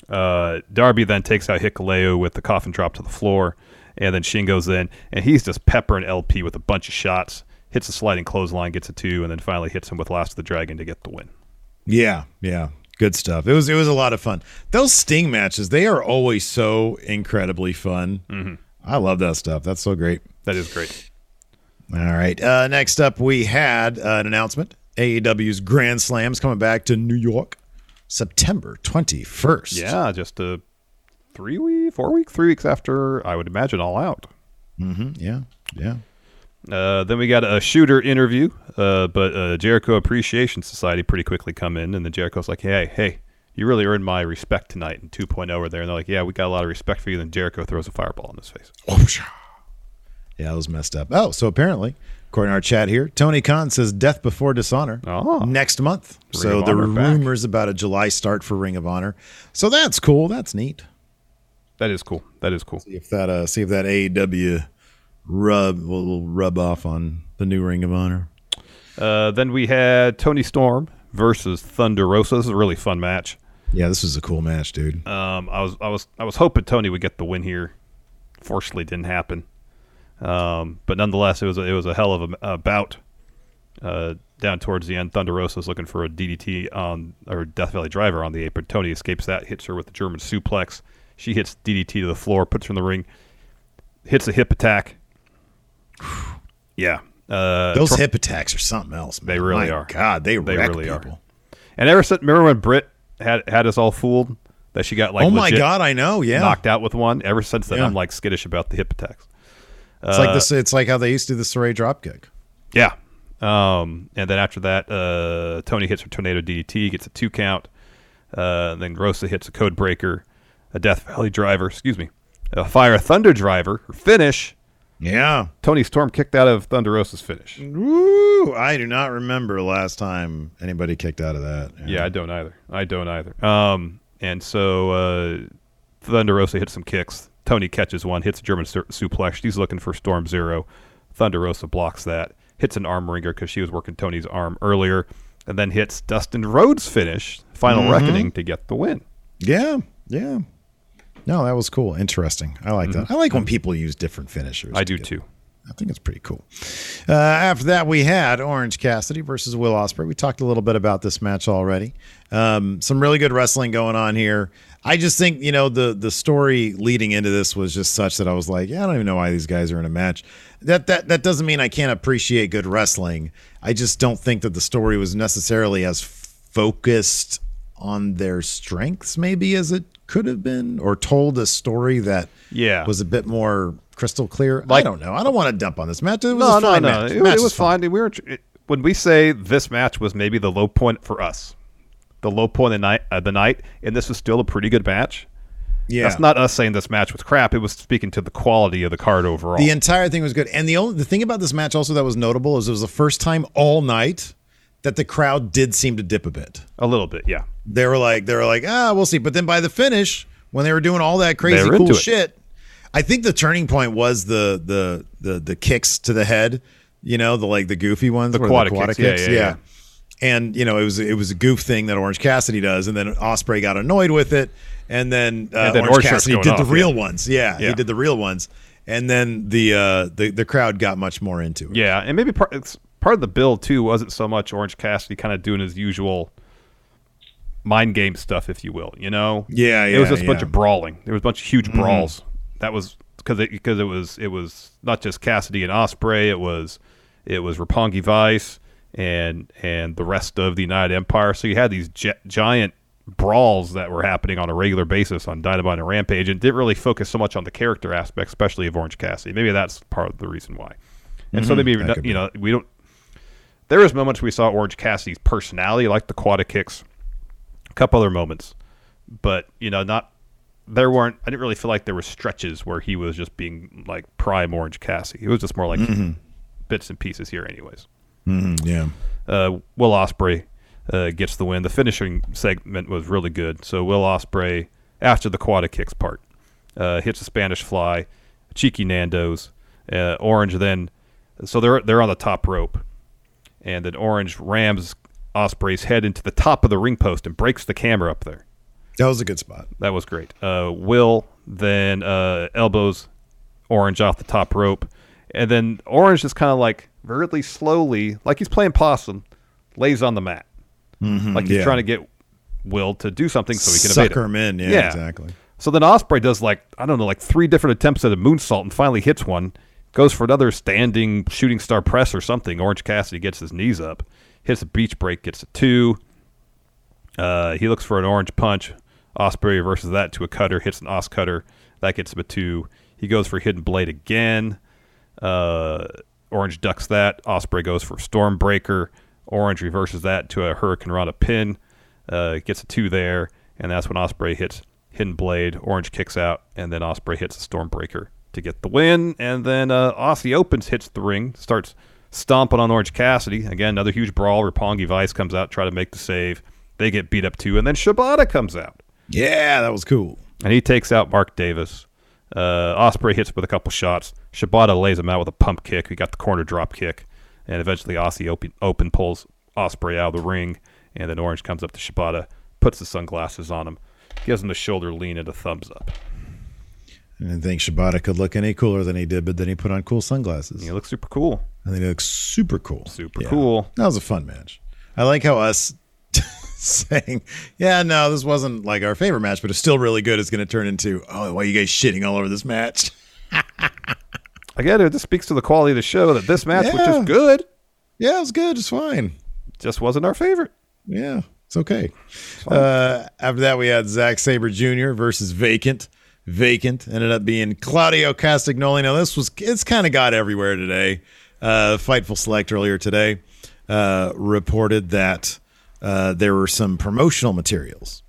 Uh, Darby then takes out Hikaleu with the coffin drop to the floor, and then Shingo's in, and he's just peppering L P with a bunch of shots. Hits a sliding clothesline, gets a two, and then finally hits him with Last of the Dragon to get the win. Yeah, yeah. Good stuff. It was it was a lot of fun. Those Sting matches, they are always so incredibly fun. Mm-hmm. I love that stuff. That's so great. That is great. All right. Uh, next up, we had uh, an announcement. A E W's Grand Slam's coming back to New York September twenty-first. Yeah, just a three week, four week, three weeks after, I would imagine, All Out. Mm-hmm. Yeah, yeah. Uh, then we got a shooter interview, uh, but uh, Jericho Appreciation Society pretty quickly come in, and then Jericho's like, hey, hey, you really earned my respect tonight in two point oh over there. And they're like, yeah, we got a lot of respect for you. Then Jericho throws a fireball in his face. Yeah, that was messed up. Oh, so apparently, according to our chat here, Tony Khan says Death Before Dishonor oh. next month. Ring so there were rumors back. about a July start for Ring of Honor. So that's cool. That's neat. That is cool. That is cool. See if that, uh, see if that A E W... Rub will rub off on the new Ring of Honor. Uh, then we had Tony Storm versus Thunder Rosa. This is a really fun match. Yeah, this was a cool match, dude. Um, I was I was I was hoping Tony would get the win here. Fortunately, it didn't happen. Um, but nonetheless, it was a, it was a hell of a, a bout. Uh, down towards the end, Thunder Rosa is looking for a D D T on or Death Valley Driver on the apron. Tony escapes that, hits her with the German suplex. She hits D D T to the floor, puts her in the ring, hits a hip attack. Yeah, uh, those Tor- hip attacks are something else, man. They really My are. God, they they really people. are. And ever since, remember when Britt had had us all fooled that she got like, oh my god, I know, yeah, knocked out with one. Ever since then, yeah. I'm like skittish about the hip attacks. It's uh, like this. It's like how they used to do the Saray dropkick. Yeah. Um, and then after that, uh, Tony hits a tornado D D T, gets a two count. Uh, then Grossa hits a code breaker, a Death Valley driver. Excuse me, a Fire Thunder driver finish. Yeah. Tony Storm kicked out of Thunder Rosa's finish. Ooh, I do not remember last time anybody kicked out of that. Yeah, yeah I don't either. I don't either. Um, and so uh, Thunder Rosa hits some kicks. Tony catches one, hits a German su- suplex. She's looking for Storm Zero. Thunder Rosa blocks that, hits an arm wringer because she was working Tony's arm earlier, and then hits Dustin Rhodes' finish, Final mm-hmm. Reckoning, to get the win. Yeah, yeah. No, that was cool. Interesting. I like that. Mm-hmm. I like when people use different finishers. I do too. It. I think it's pretty cool. Uh, after that, we had Orange Cassidy versus Will Ospreay. We talked a little bit about this match already. Um, some really good wrestling going on here. I just think, you know, the the story leading into this was just such that I was like, yeah, I don't even know why these guys are in a match. That that that doesn't mean I can't appreciate good wrestling. I just don't think that the story was necessarily as focused on their strengths maybe as it could have been, or told a story that yeah. was a bit more crystal clear. Like, I don't know. I don't want to dump on this match. It was no, a fine no, no. match. It, match it was fine. fine. We were it, when we say this match was maybe the low point for us, the low point of the night, of the night, and this was still a pretty good match. Yeah, that's not us saying this match was crap. It was speaking to the quality of the card overall. The entire thing was good, and the only the thing about this match also that was notable is it was the first time all night that the crowd did seem to dip a bit. A little bit, yeah. They were like, they were like, ah, we'll see. But then by the finish, when they were doing all that crazy cool shit, I think the turning point was the the the the kicks to the head, you know, the like the goofy ones, the quad kicks, kicks. Yeah, yeah, yeah. yeah. And you know, it was it was a goof thing that Orange Cassidy does, and then Ospreay got annoyed with it, and then, uh, and then Orange, Orange Cassidy did off, the real yeah. ones. Yeah, yeah, he did the real ones, and then the uh, the the crowd got much more into it. Yeah, and maybe part. It's, Part of the build, too, wasn't so much Orange Cassidy kind of doing his usual mind game stuff, if you will, you know? Yeah, yeah, It was just a yeah. bunch of brawling. There was a bunch of huge mm-hmm. brawls. That was because it, because it was it was not just Cassidy and Ospreay. It was it was Roppongi Vice and and the rest of the United Empire. So you had these gi- giant brawls that were happening on a regular basis on Dynamite and Rampage, and didn't really focus so much on the character aspect, especially of Orange Cassidy. Maybe that's part of the reason why. And mm-hmm. so maybe, that you know, be. we don't... There was moments we saw Orange Cassidy's personality, like the quad kicks, a couple other moments, but you know, not there weren't. I didn't really feel like there were stretches where he was just being like prime Orange Cassidy. It was just more like mm-hmm. bits and pieces here, anyways. Mm-hmm, yeah. Uh, Will Ospreay uh, gets the win. The finishing segment was really good. So Will Ospreay, after the quad kicks part, uh, hits a Spanish Fly, cheeky Nando's, uh, Orange. Then so they're they're on the top rope. And then Orange rams Ospreay's head into the top of the ring post and breaks the camera up there. That was a good spot. That was great. Uh, Will then uh, elbows Orange off the top rope. And then Orange is kind of like really slowly, like he's playing possum, lays on the mat. Mm-hmm, like he's yeah. trying to get Will to do something so he can evade it. Sucker him in. Yeah, yeah, exactly. So then Ospreay does like, I don't know, like three different attempts at a moonsault and finally hits one. Goes for another standing shooting star press or something. Orange Cassidy gets his knees up. Hits a beach break, gets a two. Uh, he looks for an orange punch. Ospreay reverses that to a cutter. Hits an Os cutter. That gets him a two. He goes for hidden blade again. Uh, Orange ducks that. Ospreay goes for storm breaker. Orange reverses that to a Hurricane Rana pin. Uh, gets a two there. And that's when Ospreay hits hidden blade. Orange kicks out. And then Ospreay hits a storm breaker to get the win, and then uh, Aussie opens, hits the ring, starts stomping on Orange Cassidy. Again, another huge brawl. Roppongi Vice comes out, try to make the save. They get beat up too, and then Shibata comes out. Yeah, that was cool. And he takes out Mark Davis. Uh, Ospreay hits with a couple shots. Shibata lays him out with a pump kick. We got the corner drop kick, and eventually Aussie open, open pulls Ospreay out of the ring, and then Orange comes up to Shibata, puts the sunglasses on him, gives him the shoulder lean and a thumbs up. I didn't think Shibata could look any cooler than he did, but then he put on cool sunglasses. He looks super cool. I think he looks super cool. Super yeah. cool. That was a fun match. I like how us saying, yeah, no, this wasn't like our favorite match, but it's still really good. It's going to turn into, oh, why are you guys shitting all over this match? I get it. This speaks to the quality of the show that this match, yeah. which is good. Yeah, it was good. It's fine. Just wasn't our favorite. Yeah, it's okay. It's uh, after that, we had Zack Sabre Junior versus Vacant. vacant. Ended up being Claudio Castagnoli. Now, this was, it's kind of got everywhere today. Uh, Fightful Select earlier today uh, reported that uh, there were some promotional materials.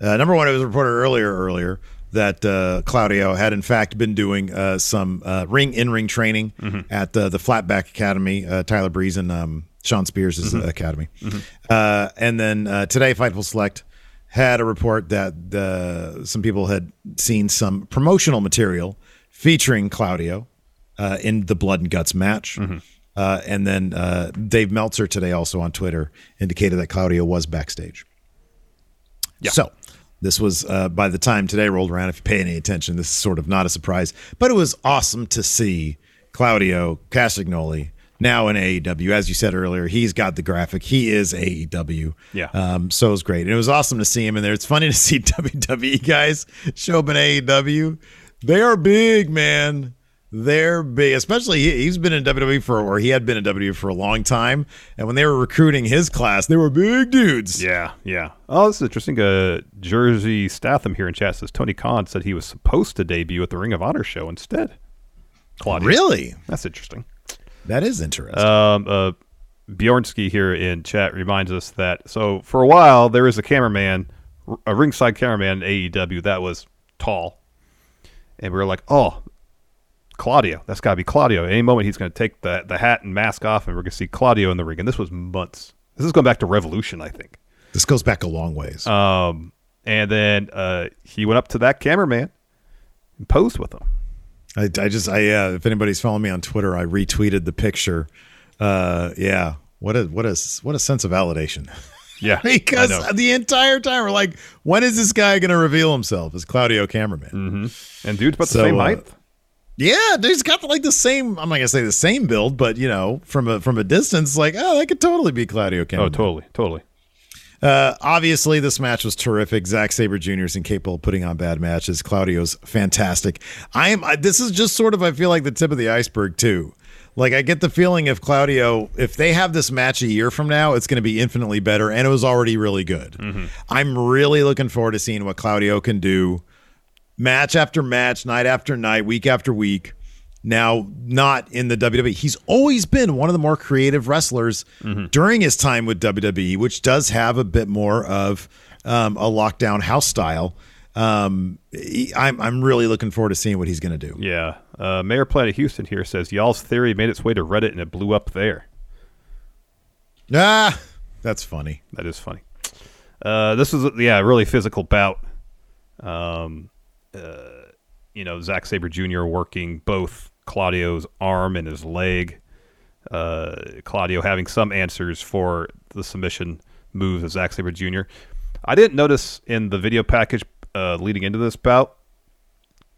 Uh, number one, it was reported earlier, earlier that uh, Claudio had, in fact, been doing uh, some uh, ring in-ring training mm-hmm. at uh, the Flatback Academy, uh, Tyler Breeze and um, Sean Spears' mm-hmm. academy. Mm-hmm. Uh, and then uh, today, Fightful Select had a report that uh, some people had seen some promotional material featuring Claudio uh, in the Blood and Guts match. Mm-hmm. Uh, and then uh, Dave Meltzer today also on Twitter indicated that Claudio was backstage. Yeah. So this was, uh, by the time today rolled around, if you pay any attention, this is sort of not a surprise, but it was awesome to see Claudio Castagnoli now in A E W. As you said earlier, he's got the graphic. He is A E W. Yeah. Um, so it was great. And it was awesome to see him in there. It's funny to see W W E guys show up in A E W. They are big, man. They're big. Especially he, he's been in W W E for, or he had been in W W E for a long time. And when they were recruiting his class, they were big dudes. Yeah, yeah. Oh, this is interesting. Uh, Jersey Statham here in chat says Tony Khan said he was supposed to debut at the Ring of Honor show instead. Claudio. Really? That's interesting. That is interesting. Um, uh, Bjornsky here in chat reminds us that, so for a while, there was a cameraman, a ringside cameraman in A E W that was tall. And we were like, oh, Claudio. That's got to be Claudio. At any moment, he's going to take the, the hat and mask off, and we're going to see Claudio in the ring. And this was months. This is going back to Revolution, I think. This goes back a long ways. Um, and then uh, he went up to that cameraman and posed with him. I, I just, I, uh, if anybody's following me on Twitter, I retweeted the picture. Uh, yeah. What a, what a, what a sense of validation. Yeah. Because the entire time we're like, when is this guy going to reveal himself as Claudio Cameraman? Mm-hmm. And dude's about so, the same height. Uh, yeah. Dude's got like the same, I'm not going to say the same build, but you know, from a, from a distance, like, oh, that could totally be Claudio Cameraman. Oh, totally. Totally. Uh, obviously, this match was terrific. Zack Sabre Junior is incapable of putting on bad matches. Claudio's fantastic. I am. I, this is just sort of, I feel like, the tip of the iceberg, too. Like, I get the feeling if Claudio, if they have this match a year from now, it's going to be infinitely better, and it was already really good. Mm-hmm. I'm really looking forward to seeing what Claudio can do match after match, night after night, week after week. Now, not in the W W E. He's always been one of the more creative wrestlers mm-hmm. during his time with W W E, which does have a bit more of um, a lockdown house style. Um, he, I'm I'm really looking forward to seeing what he's going to do. Yeah. Uh, Mayor Planet Houston here says, y'all's theory made its way to Reddit and it blew up there. Ah, that's funny. That is funny. Uh, this is, yeah, a really physical bout. Um, uh, you know, Zack Sabre Junior working both Claudio's arm and his leg, uh, Claudio having some answers for the submission moves of Zack Sabre Junior I didn't notice in the video package uh, leading into this bout,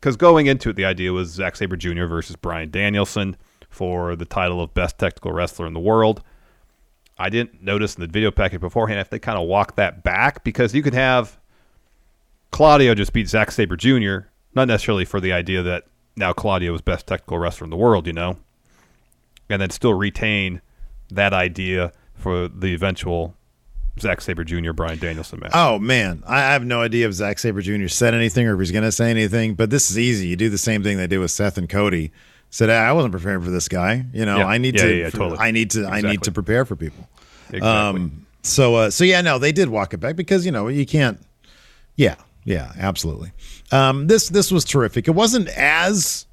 because going into it, the idea was Zack Sabre Junior versus Brian Danielson for the title of best technical wrestler in the world. I didn't notice in the video package beforehand if they kind of walked that back, because you could have Claudio just beat Zack Sabre Junior, not necessarily for the idea that now Claudio is best technical wrestler in the world, you know, and then still retain that idea for the eventual Zack Sabre Junior Brian Danielson match. Oh, man. I have no idea if Zack Sabre Junior said anything or if he's going to say anything, but this is easy. You do the same thing they did with Seth and Cody. Said, hey, I wasn't prepared for this guy. You know, yeah. I need yeah, to, yeah, yeah, totally. I need to, exactly. I need to prepare for people. Exactly. Um, so, uh, so yeah, no, they did walk it back because, you know, you can't. Yeah. Yeah, absolutely. Um, this this was terrific. It wasn't as,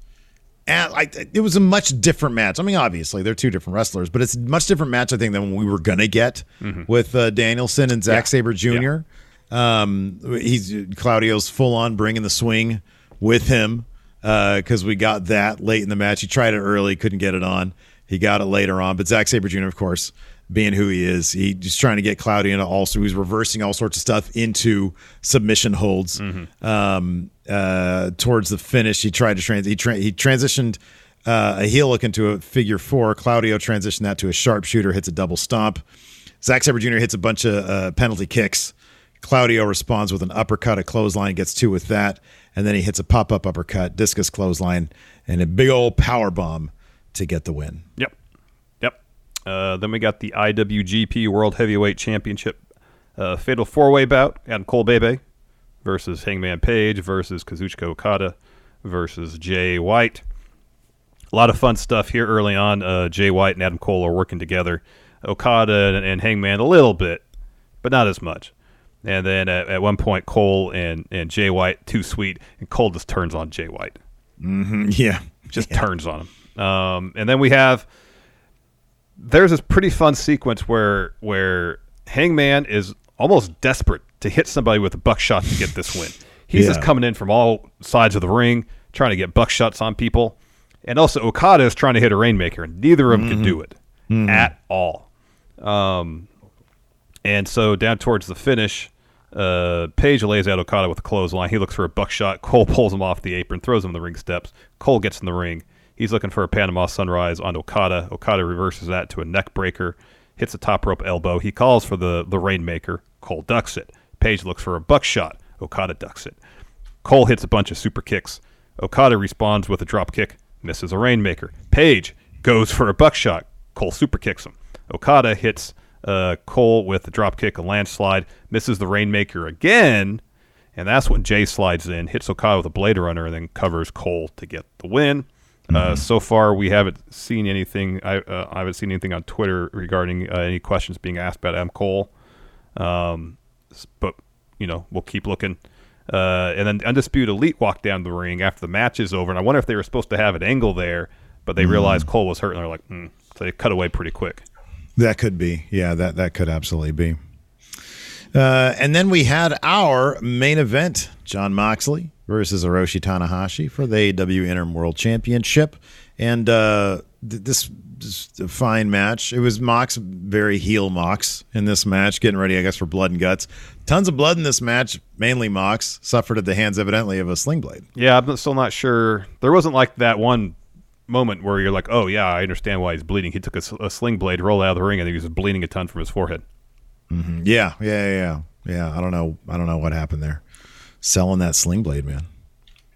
as I, it was a much different match. I mean, obviously they're two different wrestlers, but it's a much different match I think than we were gonna get mm-hmm. with uh, Danielson and Zack yeah. Sabre Junior. Yeah. Um, he's Claudio's full on bringing the swing with him because uh, we got that late in the match. He tried it early, couldn't get it on. He got it later on, but Zack Sabre Junior, of course, being who he is, he, he's trying to get Claudio into all, so he's reversing all sorts of stuff into submission holds. Mm-hmm. Um, uh, towards the finish, he tried to trans, he, tra- he transitioned uh, a heel look into a figure four. Claudio transitioned that to a sharpshooter, hits a double stomp. Zack Sabre Junior hits a bunch of uh, penalty kicks. Claudio responds with an uppercut, a clothesline, gets two with that, and then he hits a pop up uppercut, discus clothesline, and a big old power bomb to get the win. Yep. Uh, then we got the I W G P World Heavyweight Championship uh, Fatal four-Way Bout. Adam Cole Bebe versus Hangman Page versus Kazuchika Okada versus Jay White. A lot of fun stuff here early on. Uh, Jay White and Adam Cole are working together. Okada and, and Hangman a little bit, but not as much. And then at, at one point, Cole and, and Jay White, too sweet, and Cole just turns on Jay White. Mm-hmm. Yeah. Just yeah. turns on him. Um, and then we have, there's this pretty fun sequence where where Hangman is almost desperate to hit somebody with a buckshot to get this win. He's yeah. just coming in from all sides of the ring, trying to get buckshots on people. And also Okada is trying to hit a Rainmaker, and neither of them mm-hmm. can do it mm-hmm. at all. Um, and so down towards the finish, uh, Page lays out Okada with a clothesline. He looks for a buckshot. Cole pulls him off the apron, throws him in the ring steps. Cole gets in the ring. He's looking for a Panama Sunrise on Okada. Okada reverses that to a neck breaker, hits a top rope elbow. He calls for the, the Rainmaker. Cole ducks it. Page looks for a buckshot. Okada ducks it. Cole hits a bunch of super kicks. Okada responds with a drop kick. Misses a Rainmaker. Page goes for a buckshot. Cole super kicks him. Okada hits uh, Cole with a drop kick, a landslide. Misses the Rainmaker again. And that's when Jay slides in, hits Okada with a Blade Runner, and then covers Cole to get the win. Mm-hmm. Uh, so far, we haven't seen anything. I, uh, I haven't seen anything on Twitter regarding uh, any questions being asked about Adam Cole. Um, but, you know, we'll keep looking. Uh, and then Undisputed Elite walked down the ring after the match is over, and I wonder if they were supposed to have an angle there, but they mm. realized Cole was hurt, and they're like, mm. so they cut away pretty quick. That could be, yeah, that that could absolutely be. Uh, and then we had our main event: John Moxley versus Hiroshi Tanahashi for the A E W Interim World Championship, and uh, th- this. Just a fine match. It was Mox, very heel Mox in this match, getting ready, I guess, for blood and guts. Tons of blood in this match, mainly Mox, suffered at the hands, evidently, of a sling blade. Yeah, I'm still not sure. There wasn't like that one moment where you're like, oh, yeah, I understand why he's bleeding. He took a, a sling blade, rolled out of the ring, and he was bleeding a ton from his forehead. Mm-hmm. Yeah, yeah, yeah, yeah. I don't know. I don't know what happened there. Selling that sling blade, man.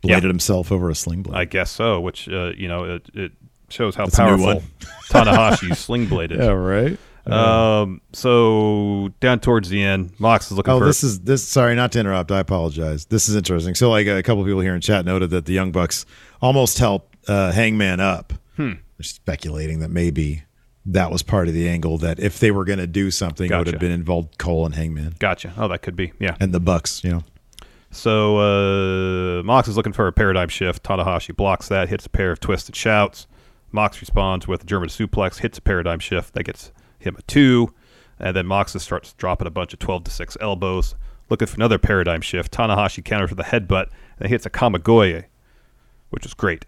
Bladed yeah. himself over a sling blade. I guess so, which, uh, you know, it... it shows how That's powerful Tanahashi's sling blade is. Yeah, right. Yeah. Um, so down towards the end, Mox is looking. Oh, for... this is this. Sorry, not to interrupt. I apologize. This is interesting. So, like a couple of people here in chat noted that the Young Bucks almost helped uh, Hangman up. Hmm. They're speculating that maybe that was part of the angle. That if they were going to do something, gotcha. It would have been involved Cole and Hangman. Gotcha. Oh, that could be. Yeah, and the Bucks. You know. So uh, Mox is looking for a paradigm shift. Tanahashi blocks that. Hits a pair of twisted shouts. Mox responds with a German suplex, hits a paradigm shift. That gets him a two. And then Mox starts dropping a bunch of twelve to six elbows, looking for another paradigm shift. Tanahashi counters with a headbutt and hits a Kamigoye, which is great.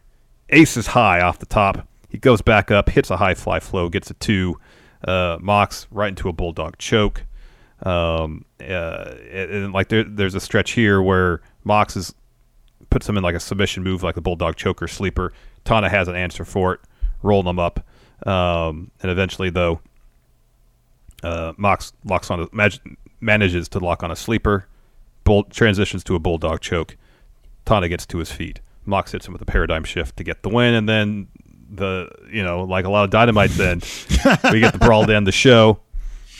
Ace is high off the top. He goes back up, hits a high fly flow, gets a two. Uh, Mox right into a bulldog choke. Um, uh, and, and like there, there's a stretch here where Mox is, puts him in like a submission move, like the bulldog choke or sleeper. Tana has an answer for it. Rolling them up, um, and eventually, though, uh, Mox locks on a, mag- manages to lock on a sleeper, bull- transitions to a bulldog choke. Tana gets to his feet. Mox hits him with a paradigm shift to get the win, and then the you know like a lot of Dynamite. Then we get the brawl to end the show.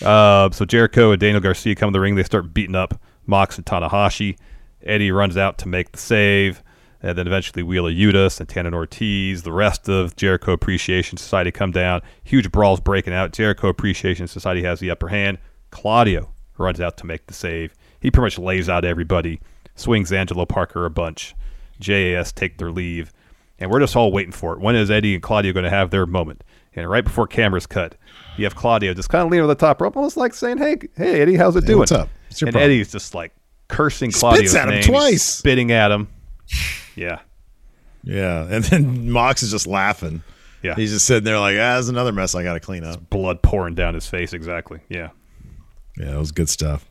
Uh, so Jericho and Daniel Garcia come in the ring. They start beating up Mox and Tanahashi. Eddie runs out to make the save. And then eventually Wheeler Yuta, Santana Ortiz, the rest of Jericho Appreciation Society come down. Huge brawls breaking out. Jericho Appreciation Society has the upper hand. Claudio runs out to make the save. He pretty much lays out everybody. Swings Angelo Parker a bunch. J A S take their leave. And we're just all waiting for it. When is Eddie and Claudio going to have their moment? And right before cameras cut, you have Claudio just kind of leaning over the top rope, almost like saying, hey, hey Eddie, how's it hey, doing? What's up? What's your and problem? Eddie's just like cursing Claudio's name. Spits at him twice. Spitting at him. Yeah. Yeah. And then Mox is just laughing. Yeah. He's just sitting there like, ah, there's another mess I got to clean up. It's blood pouring down his face. Exactly. Yeah. Yeah. That was good stuff.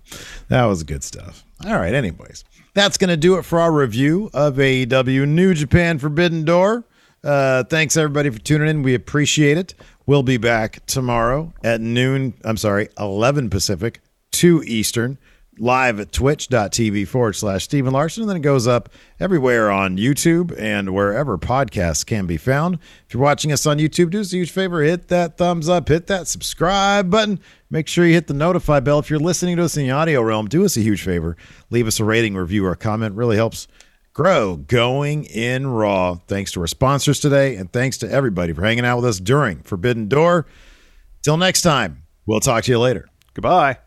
That was good stuff. All right. Anyways, that's going to do it for our review of A E W New Japan Forbidden Door. Uh, thanks everybody for tuning in. We appreciate it. We'll be back tomorrow at noon. I'm sorry, eleven Pacific, two Eastern. live at twitch.tv forward slash Stephen Larson. And then it goes up everywhere on YouTube and wherever podcasts can be found. If you're watching us on YouTube, do us a huge favor. Hit that thumbs up. Hit that subscribe button. Make sure you hit the notify bell. If you're listening to us in the audio realm, do us a huge favor. Leave us a rating, review, or a comment. It really helps grow Going In Raw. Thanks to our sponsors today, and thanks to everybody for hanging out with us during Forbidden Door. Till next time, we'll talk to you later. Goodbye.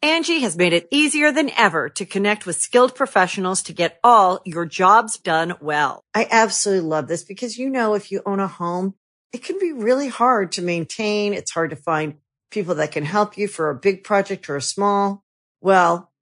Angie has made it easier than ever to connect with skilled professionals to get all your jobs done well. I absolutely love this because, you know, if you own a home, it can be really hard to maintain. It's hard to find people that can help you for a big project or a small. Well,